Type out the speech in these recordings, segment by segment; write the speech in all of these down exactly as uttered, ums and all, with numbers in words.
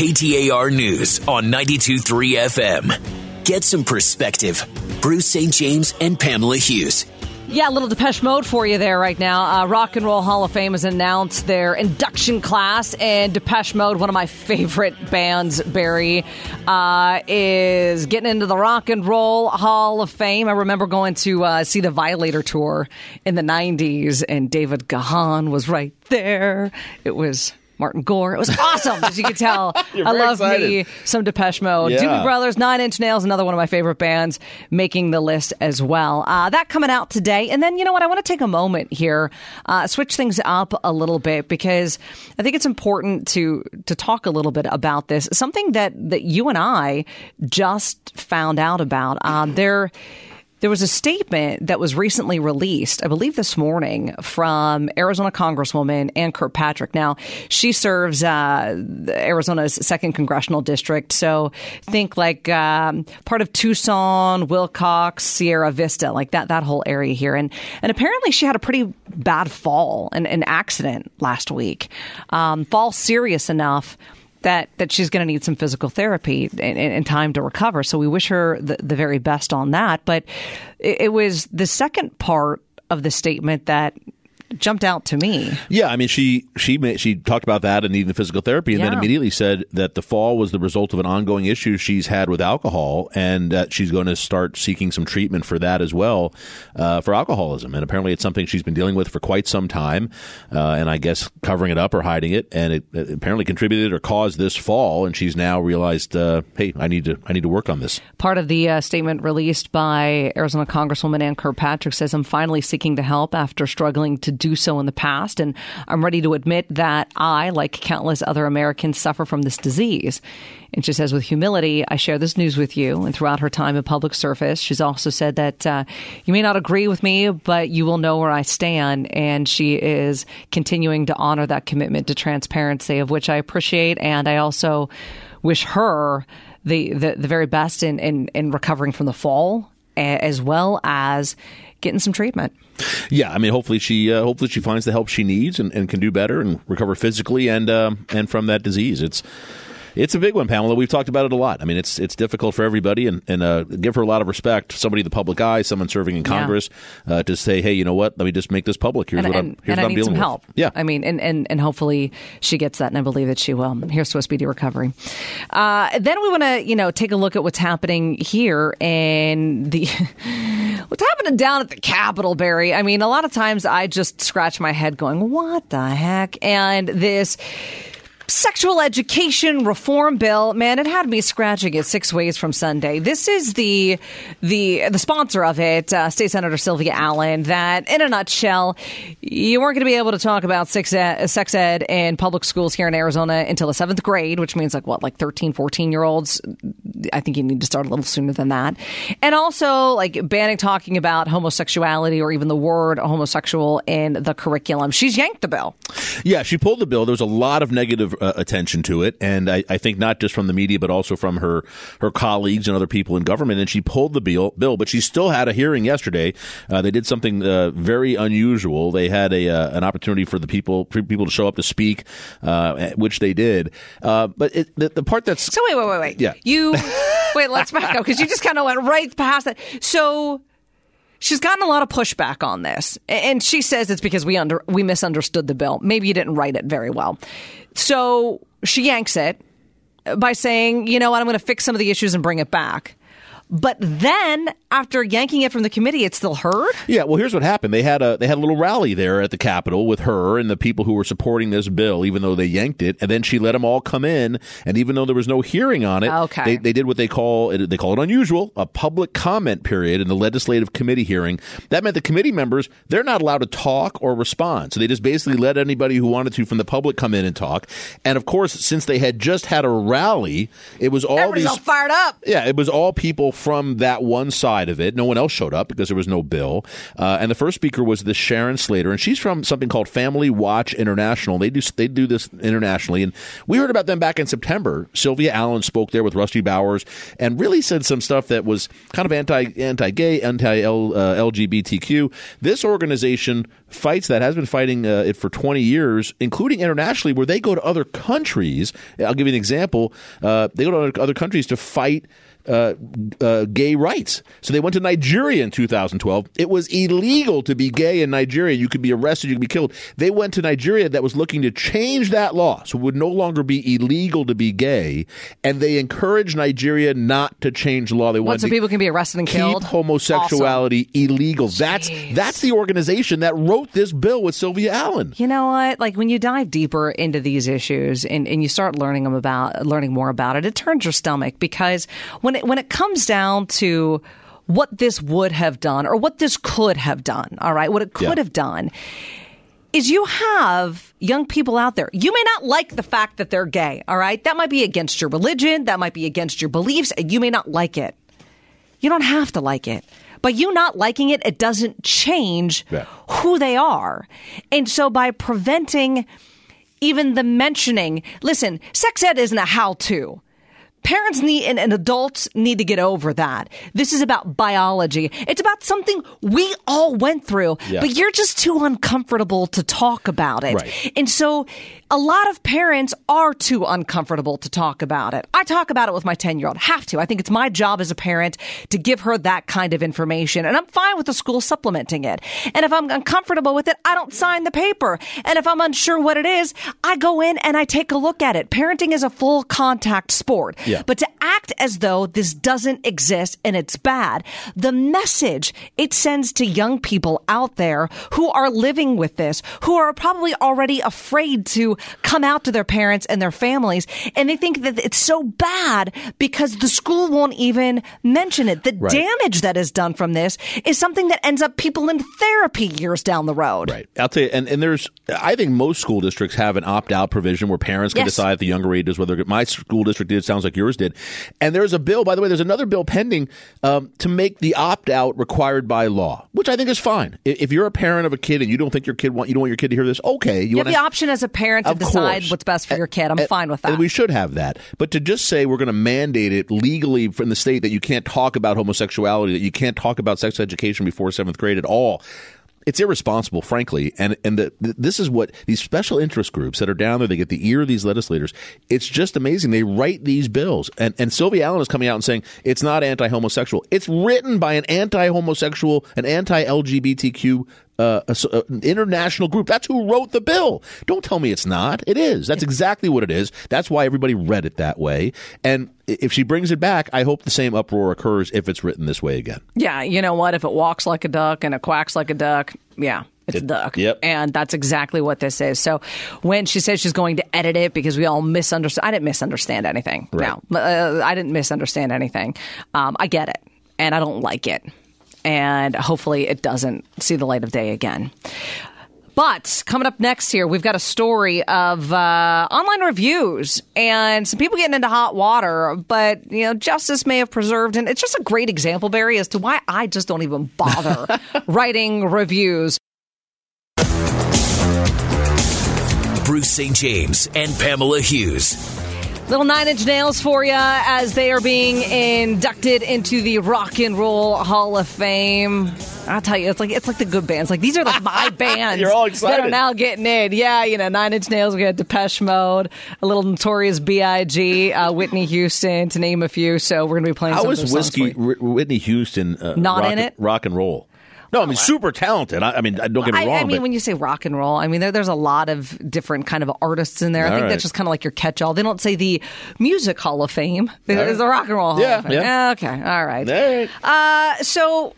K T A R News on ninety-two point three F M. Get some perspective. Bruce Saint James and Pamela Hughes. Yeah, a little Depeche Mode for you there right now. Uh, Rock and Roll Hall of Fame has announced their induction class, and Depeche Mode, one of my favorite bands, Barry, uh, is getting into the Rock and Roll Hall of Fame. I remember going to uh, see the Violator Tour in the nineties, and David Gahan was right there. It was Martin Gore. It was awesome, as you can tell. I love excited. me some Depeche Mode. Yeah. Doobie Brothers, Nine Inch Nails, another one of my favorite bands, making the list as well. Uh, that coming out today. And then, you know what? I want to take a moment here, uh, switch things up a little bit, because I think it's important to to talk a little bit about this. Something that, that you and I just found out about. Uh, there... There was a statement that was recently released, I believe this morning, from Arizona Congresswoman Ann Kirkpatrick. Now, she serves uh, Arizona's second congressional district. So think like um, part of Tucson, Wilcox, Sierra Vista, like that that whole area here. And and apparently she had a pretty bad fall, an, an accident last week, um, fall serious enough That, that she's going to need some physical therapy and, and time to recover. So we wish her the, the very best on that. But it, it was the second part of the statement that jumped out to me. Yeah, I mean, she she made, she talked about that and needing the physical therapy, and yeah. then immediately said that the fall was the result of an ongoing issue she's had with alcohol, and that she's going to start seeking some treatment for that as well, uh, for alcoholism. And apparently it's something she's been dealing with for quite some time, uh, and I guess covering it up or hiding it, and it, it apparently contributed or caused this fall, and she's now realized, uh, hey, I need to I need to work on this. Part of the uh, statement released by Arizona Congresswoman Ann Kirkpatrick says, "I'm finally seeking the help after struggling to do so in the past, and I'm ready to admit that I, like countless other Americans, suffer from this disease." And she says, "With humility, I share this news with you." And throughout her time in public service, she's also said that uh, you may not agree with me, but you will know where I stand. And she is continuing to honor that commitment to transparency, of which I appreciate. And I also wish her the the, the very best in, in, in recovering from the fall, as well as getting some treatment. Yeah, I mean, hopefully she uh, hopefully she finds the help she needs and, and can do better and recover physically and uh, and from that disease. It's it's a big one, Pamela. We've talked about it a lot. I mean, it's it's difficult for everybody, and, and uh, give her a lot of respect. Somebody in the public eye, someone serving in Congress, yeah. uh, to say, hey, you know what? Let me just make this public. Here's and, what and, I'm, here's and what I I'm dealing with. And I need some help. Yeah. I mean, and, and, and hopefully she gets that, and I believe that she will. Here's to a speedy recovery. Uh, then we want to, you know, take a look at what's happening here and the... What's happening down at the Capitol, Barry? I mean, a lot of times I just scratch my head going, what the heck? And this sexual education reform bill, man, it had me scratching it six ways from Sunday. This is the the the sponsor of it, uh, State Senator Sylvia Allen, that in a nutshell, you weren't going to be able to talk about sex ed, sex ed in public schools here in Arizona until the seventh grade, which means like what, like thirteen, fourteen-year-olds? I think you need to start a little sooner than that. And also, like, banning talking about homosexuality or even the word homosexual in the curriculum. She's yanked the bill. Yeah, she pulled the bill. There was a lot of negative uh, attention to it. And I, I think not just from the media, but also from her, her colleagues and other people in government. And she pulled the bill, bill but she still had a hearing yesterday. Uh, they did something uh, very unusual. They had a uh, an opportunity for the people for people to show up to speak, uh, which they did. Uh, but it, the, the part that's... So wait, wait, wait, wait. Yeah. You... Wait, let's back up, because you just kind of went right past that. So she's gotten a lot of pushback on this, and she says it's because we under we misunderstood the bill. Maybe you didn't write it very well. So she yanks it by saying, you know what, I'm going to fix some of the issues and bring it back. But then, after yanking it from the committee, it's still heard? Yeah, well, here's what happened. They had a they had a little rally there at the Capitol with her and the people who were supporting this bill, even though they yanked it. And then she let them all come in. And even though there was no hearing on it, okay. they, they did what they call, they call it unusual, a public comment period in the legislative committee hearing. That meant the committee members, they're not allowed to talk or respond. So they just basically let anybody who wanted to from the public come in and talk. And, of course, since they had just had a rally, it was all Everybody's these... Everybody's all fired up. Yeah, it was all people from that one side of it. No one else showed up because there was no bill. Uh, and the first speaker was this Sharon Slater, and she's from something called Family Watch International. They do they do this internationally, and we heard about them back in September. Sylvia Allen spoke there with Rusty Bowers and really said some stuff that was kind of anti anti-gay, anti-L G B T Q. This organization fights that, has been fighting uh, it for twenty years, including internationally, where they go to other countries. I'll give you an example. Uh, they go to other countries to fight Uh, uh, gay rights. So they went to Nigeria in two thousand twelve. It was illegal to be gay in Nigeria. You could be arrested, you could be killed. They went to Nigeria that was looking to change that law so it would no longer be illegal to be gay, and they encouraged Nigeria not to change the law. They wanted so to people can be arrested and keep killed. Homosexuality awesome. Illegal. That's Jeez. That's the organization that wrote this bill with Sylvia Allen. You know what? Like, when you dive deeper into these issues and, and you start learning them about learning more about it, it turns your stomach, because when When it, when it comes down to what this would have done, or what this could have done, all right, what it could yeah. have done is you have young people out there. You may not like the fact that they're gay, all right? That might be against your religion. That might be against your beliefs. You may not like it. You don't have to like it. But you not liking it, it doesn't change yeah. who they are. And so by preventing even the mentioning, listen, sex ed isn't a how-to. Parents need and, and adults need to get over that. This is about biology. It's about something we all went through, yeah. but you're just too uncomfortable to talk about it. Right. And so a lot of parents are too uncomfortable to talk about it. I talk about it with my ten-year-old. Have to. I think it's my job as a parent to give her that kind of information. And I'm fine with the school supplementing it. And if I'm uncomfortable with it, I don't sign the paper. And if I'm unsure what it is, I go in and I take a look at it. Parenting is a full contact sport. Yeah. But to act as though this doesn't exist and it's bad, the message it sends to young people out there who are living with this, who are probably already afraid to come out to their parents and their families, and they think that it's so bad because the school won't even mention it. The right. damage that is done from this is something that ends up people in therapy years down the road. Right. I'll tell you, and, and there's, I think most school districts have an opt-out provision where parents can yes. decide at the younger ages whether my school district did, it sounds like yours did. And there's a bill, by the way, there's another bill pending um, to make the opt-out required by law, which I think is fine. If you're a parent of a kid and you don't think your kid want, you don't want your kid to hear this, okay. You, you have wanna, the option as a parent to decide course. What's best for your kid. I'm and, fine with that. And we should have that. But to just say we're going to mandate it legally from the state that you can't talk about homosexuality, that you can't talk about sex education before seventh grade at all, it's irresponsible, frankly, and and the, this is what these special interest groups that are down there, they get the ear of these legislators. It's just amazing. They write these bills, and, and Sylvia Allen is coming out and saying it's not anti-homosexual. It's written by an anti-homosexual, an anti-L G B T Q Uh, a, a, an international group. That's who wrote the bill. Don't tell me it's not. It is. That's exactly what it is. That's why everybody read it that way. And if she brings it back, I hope the same uproar occurs if it's written this way again. Yeah. You know what? If it walks like a duck and it quacks like a duck, yeah. It's a duck. Yep. And that's exactly what this is. So when she says she's going to edit it because we all misunderstand, I didn't misunderstand anything. Right. No, uh, I didn't misunderstand anything. Um, I get it. And I don't like it. And hopefully it doesn't see the light of day again. But coming up next here, we've got a story of uh, online reviews and some people getting into hot water. But, you know, justice may have preserved. And it's just a great example, Barry, as to why I just don't even bother writing reviews. Bruce Saint James and Pamela Hughes. Little Nine Inch Nails for you as they are being inducted into the Rock and Roll Hall of Fame. I'll tell you, it's like it's like the good bands. Like, these are like my bands. You're all excited. That are now getting in. Yeah, you know, Nine Inch Nails. We got Depeche Mode, a little Notorious B I G, uh, Whitney Houston, to name a few. So we're going to be playing. How some was whiskey? R- Whitney Houston uh, not rock, in it. Rock and roll. No, I mean, super talented. I, I mean, don't get me wrong. I, I mean, but when you say rock and roll, I mean, there, there's a lot of different kind of artists in there. I think right. that's just kind of like your catch-all. They don't say the Music Hall of Fame. There's the Rock and Roll Hall yeah, of Fame. Yeah. Okay. All right. Right. Uh, so...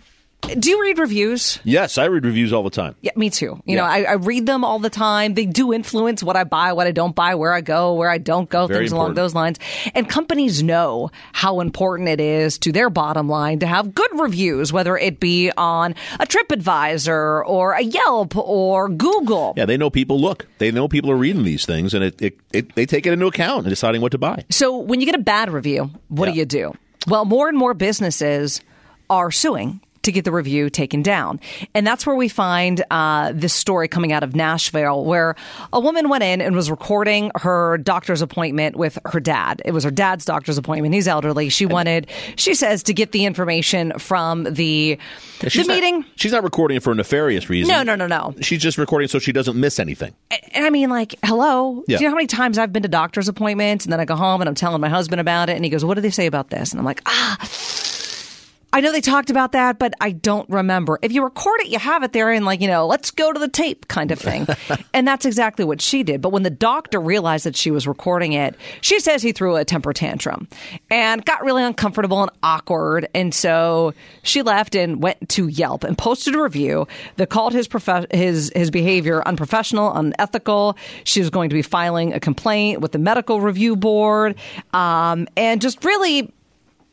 do you read reviews? Yes, I read reviews all the time. Yeah, me too. You yeah. know, I, I read them all the time. They do influence what I buy, what I don't buy, where I go, where I don't go, Very things important. Along those lines. And companies know how important it is to their bottom line to have good reviews, whether it be on a TripAdvisor or a Yelp or Google. Yeah, they know people look. They know people are reading these things, and it, it, it they take it into account in deciding what to buy. So when you get a bad review, what yeah. do you do? Well, more and more businesses are suing to get the review taken down. And that's where we find uh, this story coming out of Nashville, where a woman went in and was recording her doctor's appointment with her dad. It was her dad's doctor's appointment. He's elderly. She wanted, she says, to get the information from the, yeah, the meeting. Not, she's not recording it for a nefarious reason. No, no, no, no. She's just recording so she doesn't miss anything. And I mean, like, hello. Yeah. Do you know how many times I've been to doctor's appointments and then I go home and I'm telling my husband about it and he goes, what do they say about this? And I'm like, ah... I know they talked about that, but I don't remember. If you record it, you have it there and like, you know, let's go to the tape kind of thing. And that's exactly what she did. But when the doctor realized that she was recording it, she says he threw a temper tantrum and got really uncomfortable and awkward. And so she left and went to Yelp and posted a review that called his prof- his his behavior unprofessional, unethical. She was going to be filing a complaint with the medical review board um, and just really...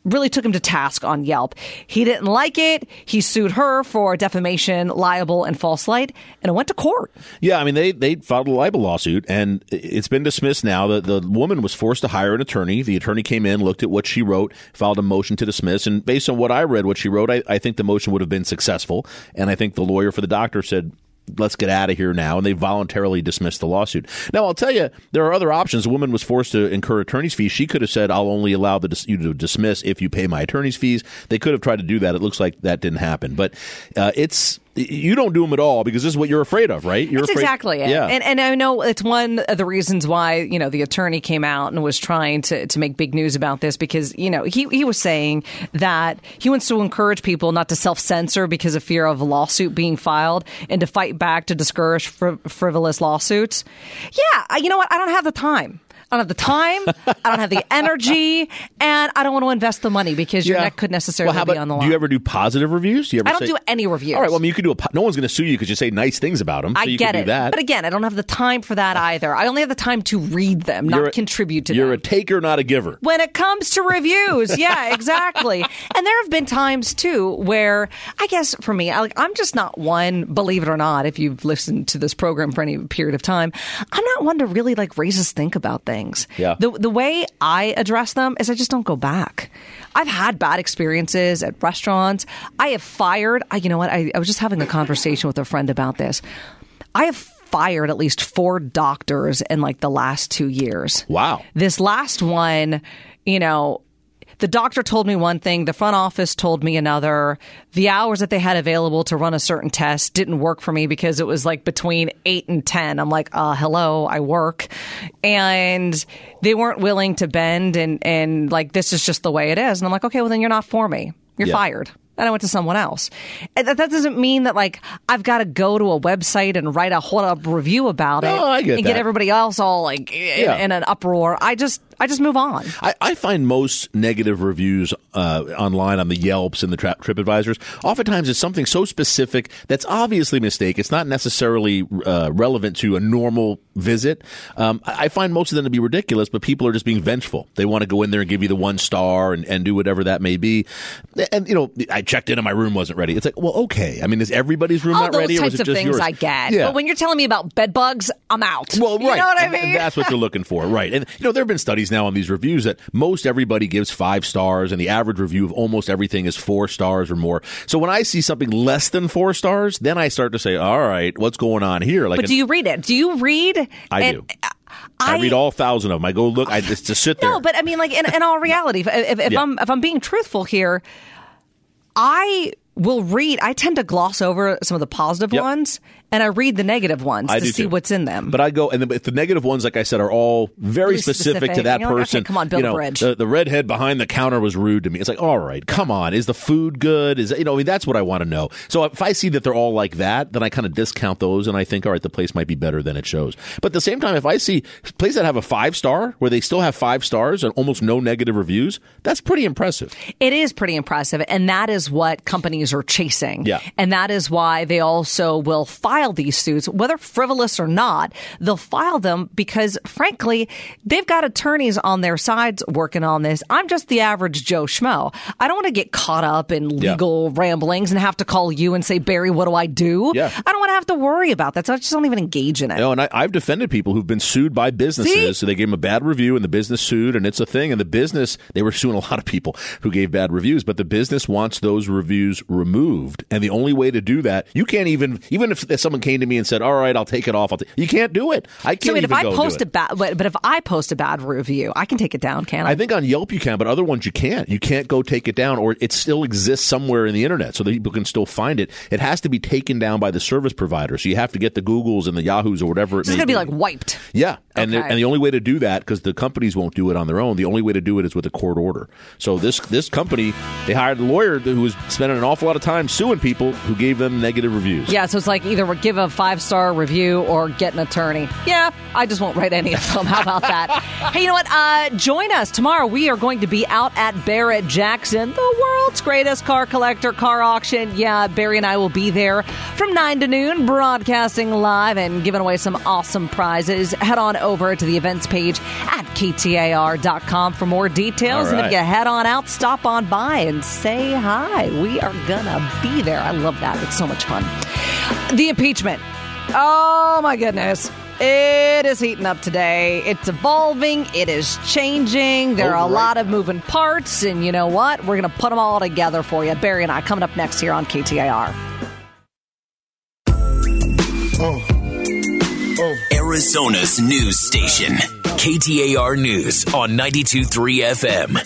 really took him to task on Yelp. He didn't like it. He sued her for defamation, libel, and false light, and it went to court. Yeah, I mean, they they filed a libel lawsuit, and it's been dismissed now. The, the woman was forced to hire an attorney. The attorney came in, looked at what she wrote, filed a motion to dismiss, and based on what I read, what she wrote, I, I think the motion would have been successful, and I think the lawyer for the doctor said, let's get out of here now. And they voluntarily dismissed the lawsuit. Now, I'll tell you, there are other options. The woman was forced to incur attorney's fees. She could have said, I'll only allow the, you to dismiss if you pay my attorney's fees. They could have tried to do that. It looks like that didn't happen. But uh, it's... You don't do them at all because this is what you're afraid of, right? You're That's afraid- exactly it. Yeah. And, and I know it's one of the reasons why, you know, the attorney came out and was trying to, to make big news about this because, you know, he, he was saying that he wants to encourage people not to self-censor because of fear of a lawsuit being filed and to fight back to discourage friv- frivolous lawsuits. Yeah. You know what? I don't have the time. I don't have the time, I don't have the energy, and I don't want to invest the money because your yeah. neck could necessarily well, how about, be on the line. Do you ever do positive reviews? Do you ever I don't say, do any reviews. All right, well, I mean, you could do a – no one's going to sue you because you say nice things about them. So I you get it. Do that. But again, I don't have the time for that either. I only have the time to read them, you're not a, contribute to you're them. You're a taker, not a giver. When it comes to reviews, yeah, exactly. And there have been times, too, where I guess for me, I, like, I'm just not one, believe it or not, if you've listened to this program for any period of time, I'm not one to really, like, raise us think about things. Things. Yeah. The the way I address them is I just don't go back. I've had bad experiences at restaurants. I have fired. I, you know what? I, I was just having a conversation with a friend about this. I have fired at least four doctors in like the last two years. Wow. This last one, you know, the doctor told me one thing. The front office told me another. The hours that they had available to run a certain test didn't work for me because it was like between eight and ten. I'm like, uh, hello, I work. And they weren't willing to bend. And, and like, this is just the way it is. And I'm like, okay, well, then you're not for me. You're yeah. fired. And I went to someone else. And that, that doesn't mean that, like, I've got to go to a website and write a whole up review about no, it I get and that. Get everybody else all, like, in, yeah. in an uproar. I just I just move on. I, I find most negative reviews uh, online on the Yelps and the tra- TripAdvisors, oftentimes it's something so specific that's obviously a mistake. It's not necessarily uh, relevant to a normal visit. Um, I, I find most of them to be ridiculous, but people are just being vengeful. They want to go in there and give you the one star and, and do whatever that may be. And, you know, I checked in and my room wasn't ready. It's like, well, okay. I mean, is everybody's room All not ready? All those types or is it of just things yours? I get. Yeah. But when you're telling me about bed bugs, I'm out. Well, right. You know what I mean? And that's what you're looking for. Right. And, you know, there have been studies now on these reviews that most everybody gives five stars and the average review of almost everything is four stars or more. So when I see something less than four stars, then I start to say, all right, what's going on here? Like, But do you read it? Do you read? I and- do. I, I read all thousand of them. I go look. I just, just sit there. No, but I mean, like in, in all reality, if, if, if yeah. I'm if I'm being truthful here, I will read. I tend to gloss over some of the positive yep. ones. And I read the negative ones I to see too. What's in them. But I go, and the, the negative ones, like I said, are all very specific, specific to that person. Like, okay, come on, build you know, a bridge. The, the redhead behind the counter was rude to me. It's like, all right, come on. Is the food good? Is you know, I mean, that's what I want to know. So if I see that they're all like that, then I kind of discount those, and I think, all right, the place might be better than it shows. But at the same time, if I see places that have a five star, where they still have five stars and almost no negative reviews, that's pretty impressive. It is pretty impressive, and that is what companies are chasing. Yeah. And that is why they also will fire file these suits, whether frivolous or not. They'll file them because, frankly, they've got attorneys on their sides working on this. I'm just the average Joe Schmo. I don't want to get caught up in legal yeah. ramblings and have to call you and say, Barry, what do I do? Yeah. I don't want to have to worry about that. So I just don't even engage in it. No, and I, I've defended people who've been sued by businesses. See? So they gave them a bad review and the business sued, and it's a thing. And the business, they were suing a lot of people who gave bad reviews, but the business wants those reviews removed. And the only way to do that, you can't even, even if someone came to me and said, all right, I'll take it off. I'll you can't do it. I can't so even if I go post do it. A ba- but, but if I post a bad review, I can take it down, can I? I think on Yelp you can, but other ones you can't. You can't go take it down, or it still exists somewhere in the internet so that people can still find it. It has to be taken down by the service provider. So you have to get the Googles and the Yahoos or whatever it so may be. It's going to be like wiped. Yeah. And, okay. the, and the only way to do that, because the companies won't do it on their own, the only way to do it is with a court order. So this this company, they hired a lawyer who was spending an awful lot of time suing people who gave them negative reviews. Yeah, so it's like either give a five-star review or get an attorney. Yeah, I just won't write any of them. How about that? Hey, you know what? Uh, join us tomorrow. We are going to be out at Barrett Jackson, the world's greatest car collector, car auction. Yeah, Barry and I will be there from nine to noon, broadcasting live and giving away some awesome prizes. Head on over to the events page at K T A R dot com for more details. Right. And if you head on out, stop on by and say hi. We are gonna be there. I love that. It's so much fun. The impeachment. Oh, my goodness. It is heating up today. It's evolving. It is changing. There are a lot of moving parts. And you know what? We're going to put them all together for you. Barry and I coming up next here on K T A R. Oh. Oh. Arizona's news station. K T A R News on ninety-two point three F M.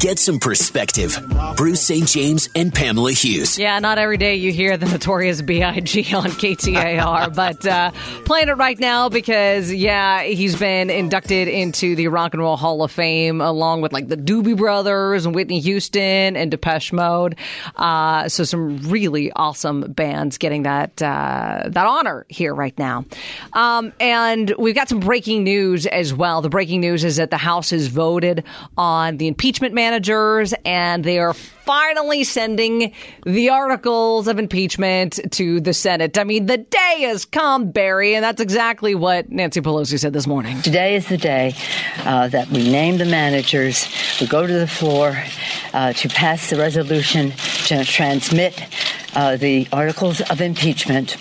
Get some perspective. Bruce Saint James and Pamela Hughes. Yeah, not every day you hear the Notorious B I G on K T A R, but uh, playing it right now because, yeah, he's been inducted into the Rock and Roll Hall of Fame along with, like, the Doobie Brothers and Whitney Houston and Depeche Mode. Uh, so some really awesome bands getting that, uh, that honor here right now. Um, and we've got some breaking news as well. The breaking news is that the House has voted on the impeachment mandate. Managers, and they are finally sending the articles of impeachment to the Senate. I mean, the day has come, Barry, and that's exactly what Nancy Pelosi said this morning. Today is the day uh, that we name the managers. We go to the floor uh, to pass the resolution to transmit uh, the articles of impeachment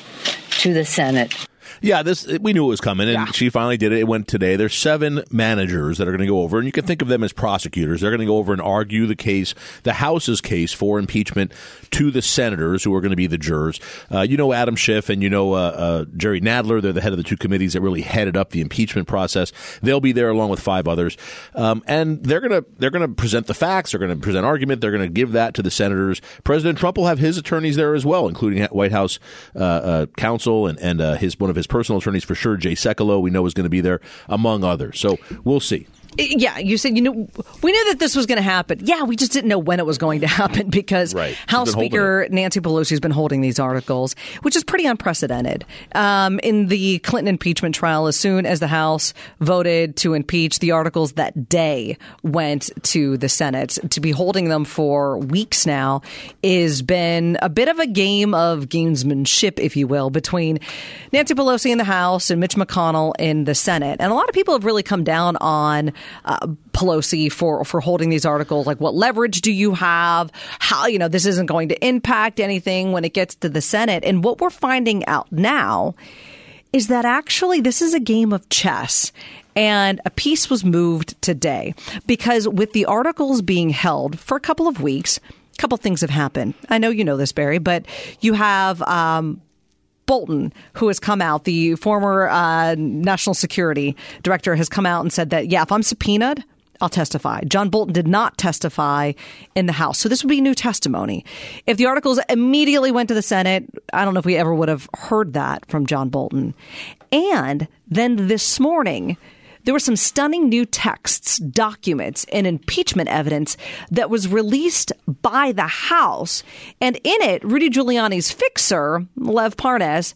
to the Senate. Yeah, this we knew it was coming, and yeah. she finally did it. It went today. There's seven managers that are going to go over, and you can think of them as prosecutors. They're going to go over and argue the case, the House's case for impeachment to the senators who are going to be the jurors. Uh, you know Adam Schiff and you know uh, uh, Jerry Nadler. They're the head of the two committees that really headed up the impeachment process. They'll be there along with five others, um, and they're going to they're going to present the facts. They're going to present argument. They're going to give that to the senators. President Trump will have his attorneys there as well, including White House uh, uh, counsel and and uh, his one of his personal attorneys for sure, Jay Sekulow, we know is going to be there, among others. So we'll see. Yeah, you said, you know, we knew that this was going to happen. Yeah, we just didn't know when it was going to happen because right. House Speaker Nancy Pelosi has been holding these articles, which is pretty unprecedented. Um, in the Clinton impeachment trial, as soon as the House voted to impeach, the articles that day went to the Senate. To be holding them for weeks now has been a bit of a game of gamesmanship, if you will, between Nancy Pelosi in the House and Mitch McConnell in the Senate. And a lot of people have really come down on Uh, Pelosi for for holding these articles. Like, what leverage do you have? How, you know, this isn't going to impact anything when it gets to the Senate. And what we're finding out now is that actually this is a game of chess. And a piece was moved today because with the articles being held for a couple of weeks, a couple things have happened. I know you know this, Barry, but you have um Bolton, who has come out, the former uh, national security director, has come out and said that, yeah, if I'm subpoenaed, I'll testify. John Bolton did not testify in the House. So this would be new testimony. If the articles immediately went to the Senate, I don't know if we ever would have heard that from John Bolton. And then this morning, there were some stunning new texts, documents, and impeachment evidence that was released by the House. And in it, Rudy Giuliani's fixer, Lev Parnas,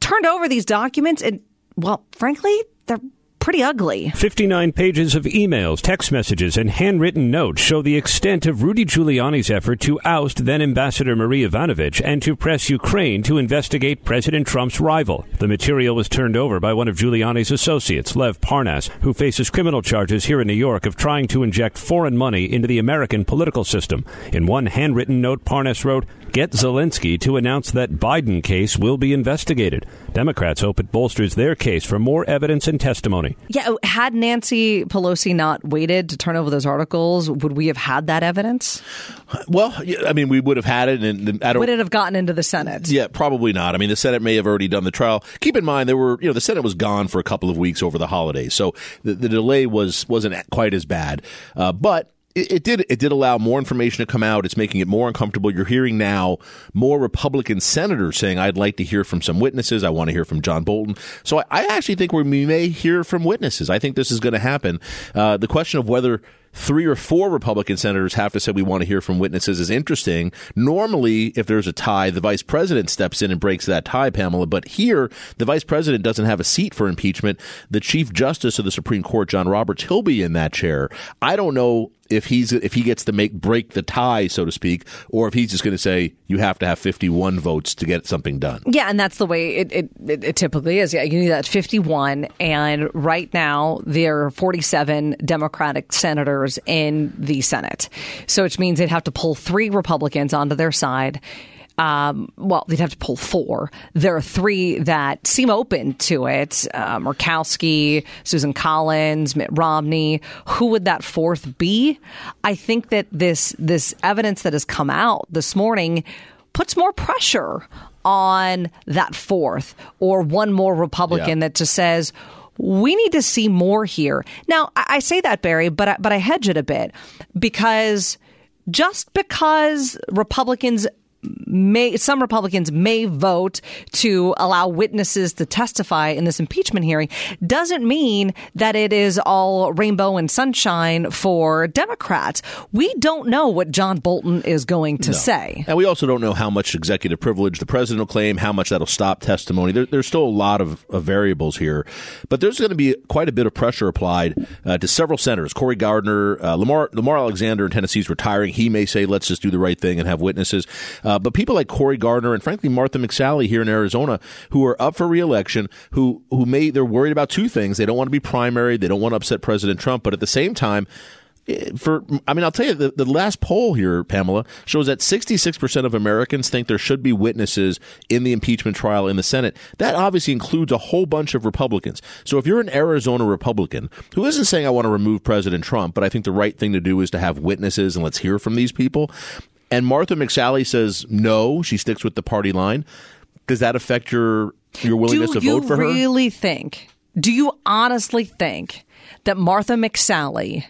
turned over these documents. And, well, frankly, they're pretty ugly. fifty-nine pages of emails, text messages, and handwritten notes show the extent of Rudy Giuliani's effort to oust then-Ambassador Marie Ivanovich and to press Ukraine to investigate President Trump's rival. The material was turned over by one of Giuliani's associates, Lev Parnas, who faces criminal charges here in New York of trying to inject foreign money into the American political system. In one handwritten note, Parnas wrote, "Get Zelensky to announce that Biden case will be investigated." Democrats hope it bolsters their case for more evidence and testimony. Yeah, had Nancy Pelosi not waited to turn over those articles, would we have had that evidence? Well, I mean, we would have had it. And I don't, would it have gotten into the Senate? Yeah, probably not. I mean, the Senate may have already done the trial. Keep in mind, there were, you know, the Senate was gone for a couple of weeks over the holidays, so the, the delay was wasn't quite as bad. Uh, but. It, it did. It did allow more information to come out. It's making it more uncomfortable. You're hearing now more Republican senators saying, "I'd like to hear from some witnesses. I want to hear from John Bolton." So I, I actually think we may hear from witnesses. I think this is going to happen. Uh, the question of whether three or four Republican senators have to say we want to hear from witnesses is interesting. Normally, if there's a tie, the vice president steps in and breaks that tie, Pamela. But here, the vice president doesn't have a seat for impeachment. The chief justice of the Supreme Court, John Roberts, he'll be in that chair. I don't know if he's if he gets to make break the tie, so to speak, or if he's just going to say you have to have fifty-one votes to get something done. Yeah, and that's the way it, it, it, it typically is. Yeah, you need that fifty-one. And right now, there are forty-seven Democratic senators in the Senate. So which means they'd have to pull three Republicans onto their side. Um, well, they'd have to pull four. There are three that seem open to it. Uh, Murkowski, Susan Collins, Mitt Romney. Who would that fourth be? I think that this this evidence that has come out this morning puts more pressure on that fourth or one more Republican yeah. that just says, we need to see more here. Now, I say that, Barry, but I, but I hedge it a bit because just because Republicans may, some Republicans may vote to allow witnesses to testify in this impeachment hearing doesn't mean that it is all rainbow and sunshine for Democrats. We don't know what John Bolton is going to no. say. And we also don't know how much executive privilege the president will claim, how much that'll stop testimony. There, there's still a lot of, of variables here, but there's going to be quite a bit of pressure applied uh, to several senators. Cory Gardner, uh, Lamar, Lamar Alexander in Tennessee is retiring. He may say, let's just do the right thing and have witnesses. Uh, Uh, but people like Cory Gardner and, frankly, Martha McSally here in Arizona, who are up for reelection, who who may they're worried about two things. They don't want to be primary. They don't want to upset President Trump. But at the same time, for I mean, I'll tell you, the, the last poll here, Pamela, shows that sixty-six percent of Americans think there should be witnesses in the impeachment trial in the Senate. That obviously includes a whole bunch of Republicans. So if you're an Arizona Republican who isn't saying I want to remove President Trump, but I think the right thing to do is to have witnesses and let's hear from these people. And Martha McSally says no, she sticks with the party line. Does that affect your your willingness to vote for her? Do you really think, do you honestly think that Martha McSally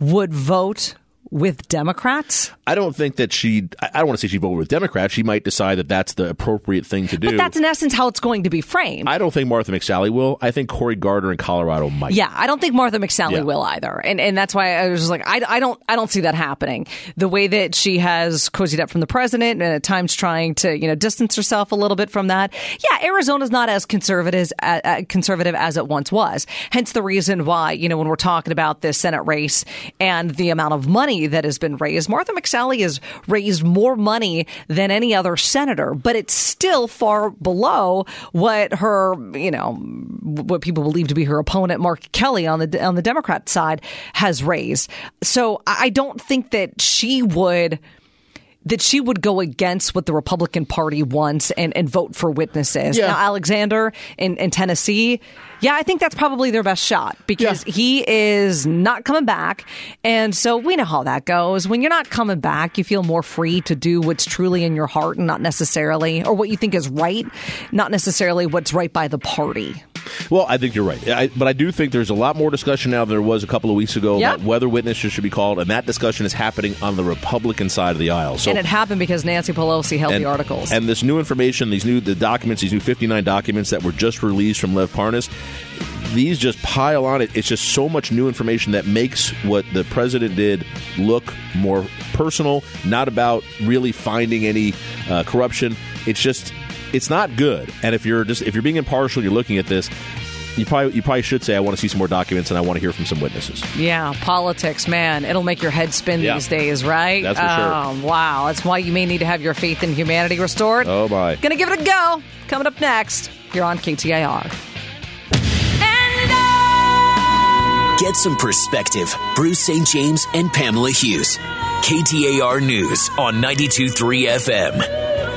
would vote with Democrats? I don't think that she, I don't want to say she voted with Democrats. She might decide that that's the appropriate thing to do. But that's in essence how it's going to be framed. I don't think Martha McSally will. I think Cory Gardner in Colorado might. Yeah, I don't think Martha McSally yeah. will either. And and that's why I was just like, I, I, don't, I don't see that happening. The way that she has cozied up from the president and at times trying to, you know, distance herself a little bit from that. Yeah, Arizona's not as conservative, uh, conservative as it once was. Hence the reason why, you know, when we're talking about this Senate race and the amount of money that has been raised. Martha McSally has raised more money than any other senator, but it's still far below what her, you know, what people believe to be her opponent, Mark Kelly on the on the Democrat side, has raised. So I don't think that she would that she would go against what the Republican Party wants and, and vote for witnesses. Yeah. Now, Alexander in, in Tennessee, yeah, I think that's probably their best shot because yeah. he is not coming back. And so we know how that goes. When you're not coming back, you feel more free to do what's truly in your heart and not necessarily, or what you think is right, not necessarily what's right by the party. Well, I think you're right. I, but I do think there's a lot more discussion now than there was a couple of weeks ago yep. about whether witnesses should be called. And that discussion is happening on the Republican side of the aisle. So, and it happened because Nancy Pelosi held and, the articles. And this new information, these new the documents, these new fifty-nine documents that were just released from Lev Parnas, these just pile on it. It's just so much new information that makes what the president did look more personal, not about really finding any uh, corruption. It's just... It's not good. And if you're just if you're being impartial, you're looking at this. You probably you probably should say, I want to see some more documents and I want to hear from some witnesses. Yeah, politics, man. It'll make your head spin yeah. these days, right? That's for um, sure. Wow. That's why you may need to have your faith in humanity restored. Oh, my. Gonna give it a go. Coming up next, here on K T I R. Get some perspective. Bruce Saint James and Pamela Hughes. K T A R News on ninety-two point three F M.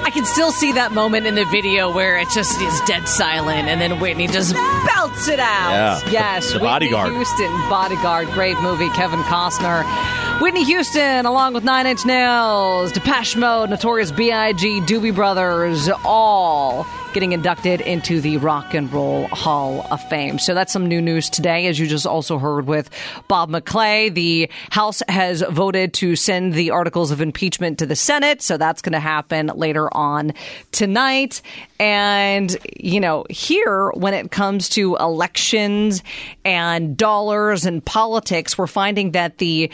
I can still see that moment in the video where it just is dead silent, and then Whitney just belts it out. Yeah. Yes, the Whitney Bodyguard. Houston, Bodyguard, great movie, Kevin Costner. Whitney Houston, along with Nine Inch Nails, Depeche Mode, Notorious B I G, Doobie Brothers, all getting inducted into the Rock and Roll Hall of Fame. So that's some new news today, as you just also heard with Bob McClay. The House has voted to send the articles of impeachment to the Senate, so that's going to happen later on tonight. And, you know, here, when it comes to elections and dollars and politics, we're finding that the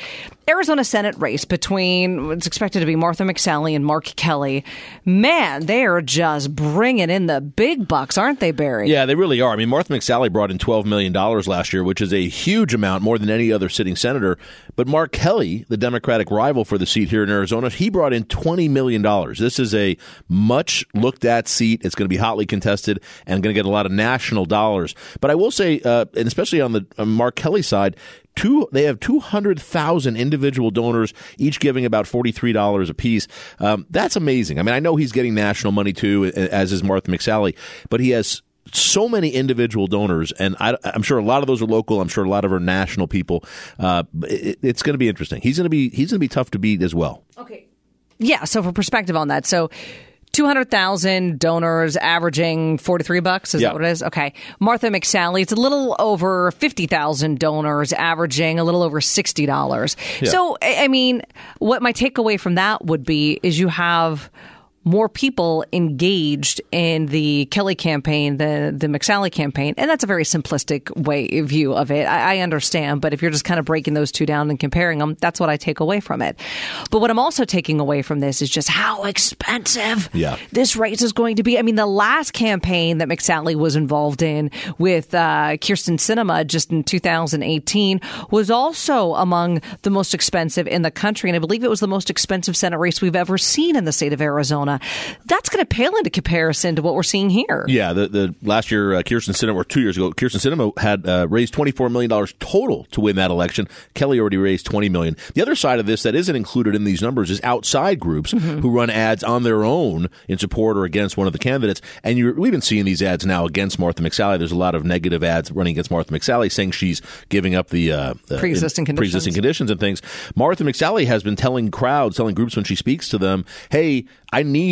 Arizona Senate race between what's expected to be Martha McSally and Mark Kelly, man, they are just bringing in the big bucks, aren't they, Barry? Yeah, they really are. I mean, Martha McSally brought in twelve million dollars last year, which is a huge amount, more than any other sitting senator. But Mark Kelly, the Democratic rival for the seat here in Arizona, he brought in twenty million dollars. This is a much looked at seat. It's going to be hotly contested and going to get a lot of national dollars. But I will say, uh, and especially on the on Mark Kelly side, Two, they have two hundred thousand individual donors, each giving about forty-three dollars apiece. Um, that's amazing. I mean, I know he's getting national money, too, as is Martha McSally, but he has so many individual donors, and I, I'm sure a lot of those are local. I'm sure a lot of are national people. Uh, it, it's going to be interesting. He's going to be he's going to be tough to beat as well. Okay. Yeah. So for perspective on that, so two hundred thousand donors averaging forty-three bucks. Is yeah. that what it is? Okay. Martha McSally, it's a little over fifty thousand donors averaging a little over sixty dollars. Yeah. So, I mean, what my takeaway from that would be is you have more people engaged in the Kelly campaign than the McSally campaign. And that's a very simplistic way view of it. I, I understand. But if you're just kind of breaking those two down and comparing them, that's what I take away from it. But what I'm also taking away from this is just how expensive yeah. this race is going to be. I mean, the last campaign that McSally was involved in with uh, Kyrsten Sinema just in two thousand eighteen was also among the most expensive in the country. And I believe it was the most expensive Senate race we've ever seen in the state of Arizona. That's going to pale into comparison to what we're seeing here. Yeah, the, the last year, uh, Kyrsten Sinema, or two years ago, Kyrsten Sinema had uh, raised twenty-four million dollars total to win that election. Kelly already raised twenty million dollars. The other side of this that isn't included in these numbers is outside groups mm-hmm. who run ads on their own in support or against one of the candidates. And you're, we've been seeing these ads now against Martha McSally. There's a lot of negative ads running against Martha McSally saying she's giving up the uh, pre-existing, uh, conditions. pre-existing conditions and things. Martha McSally has been telling crowds, telling groups when she speaks to them, hey, I need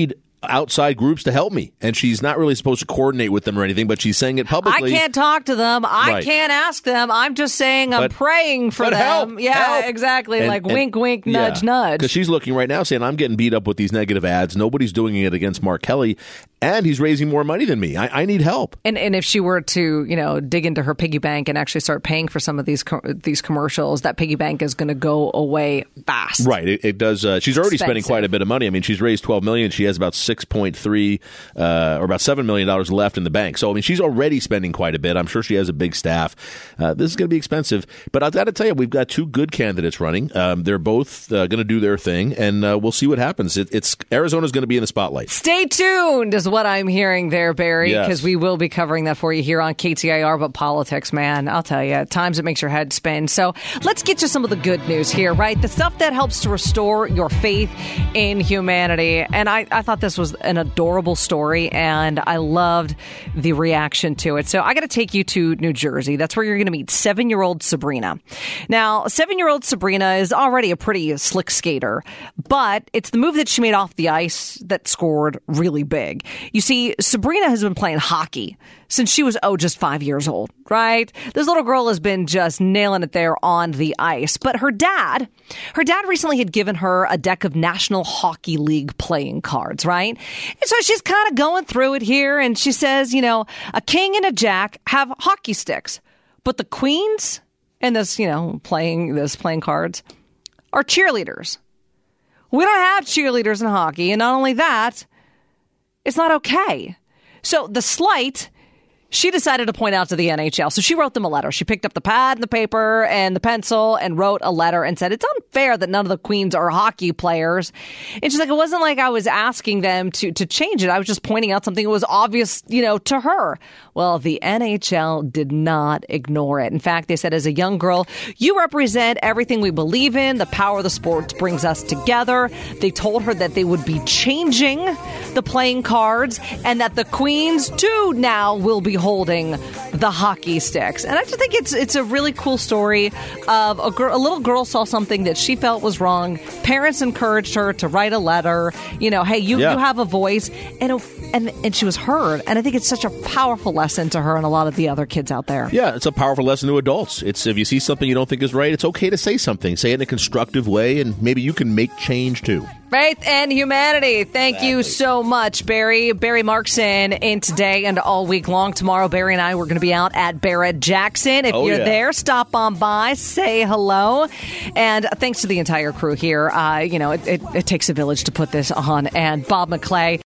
outside groups to help me. And she's not really supposed to coordinate with them or anything, but she's saying it publicly. I can't talk to them. I right. can't ask them. I'm just saying I'm but, praying for them. Help, yeah, help. exactly. And, like and, wink, wink, yeah. nudge, nudge. Because she's looking right now saying, I'm getting beat up with these negative ads. Nobody's doing it against Mark Kelly. And he's raising more money than me. I, I need help. And and if she were to, you know, dig into her piggy bank and actually start paying for some of these co- these commercials, that piggy bank is going to go away fast. Right. It, it does. Uh, she's already Expensive. spending quite a bit of money. I mean, she's raised twelve million dollars. She has about six point three uh, or about seven million dollars left in the bank. So, I mean, she's already spending quite a bit. I'm sure she has a big staff. Uh, this is going to be expensive. But I've got to tell you, we've got two good candidates running. Um, they're both uh, going to do their thing, and uh, we'll see what happens. It, it's Arizona's going to be in the spotlight. Stay tuned is what I'm hearing there, Barry, because yes. we will be covering that for you here on K T I R. But politics, man, I'll tell you, at times it makes your head spin. So let's get you some of the good news here, right? The stuff that helps to restore your faith in humanity. And I, I thought this was an adorable story, and I loved the reaction to it. So I got to take you to New Jersey. That's where you're going to meet seven-year-old Sabrina. Now, seven-year-old Sabrina is already a pretty slick skater, but it's the move that she made off the ice that scored really big. You see, Sabrina has been playing hockey since she was, oh, just five years old, right? This little girl has been just nailing it there on the ice. But her dad, her dad recently had given her a deck of National Hockey League playing cards, right? And so she's kind of going through it here, and she says, you know, a king and a jack have hockey sticks, but the queens and this, you know, playing this playing cards are cheerleaders. We don't have cheerleaders in hockey, and not only that, it's not okay. So the slight she decided to point out to the N H L. So she wrote them a letter. She picked up the pad and the paper and the pencil and wrote a letter and said, it's unfair that none of the Queens are hockey players. And she's like, it wasn't like I was asking them to, to change it. I was just pointing out something that was obvious, you know, to her. Well, the N H L did not ignore it. In fact, they said, as a young girl, you represent everything we believe in. The power of the sports brings us together. They told her that they would be changing the playing cards and that the Queens, too, now will be holding the hockey sticks. And I just think it's it's a really cool story of a, girl, a little girl saw something that she felt was wrong. Parents encouraged her to write a letter. You know, hey, you, yeah. you have a voice. And, it, and and she was heard. And I think it's such a powerful lesson to her and a lot of the other kids out there. Yeah, it's a powerful lesson to adults. It's if you see something you don't think is right, it's okay to say something. Say it in a constructive way, and maybe you can make change, too. Faith and humanity. Thank exactly. you so much, Barry. Barry Markson in today and all week long. Tomorrow, Barry and I, we're going to be out at Barrett Jackson. If oh, you're yeah. there, stop on by, say hello. And thanks to the entire crew here. Uh, you know, it, it, it takes a village to put this on. And Bob McClay.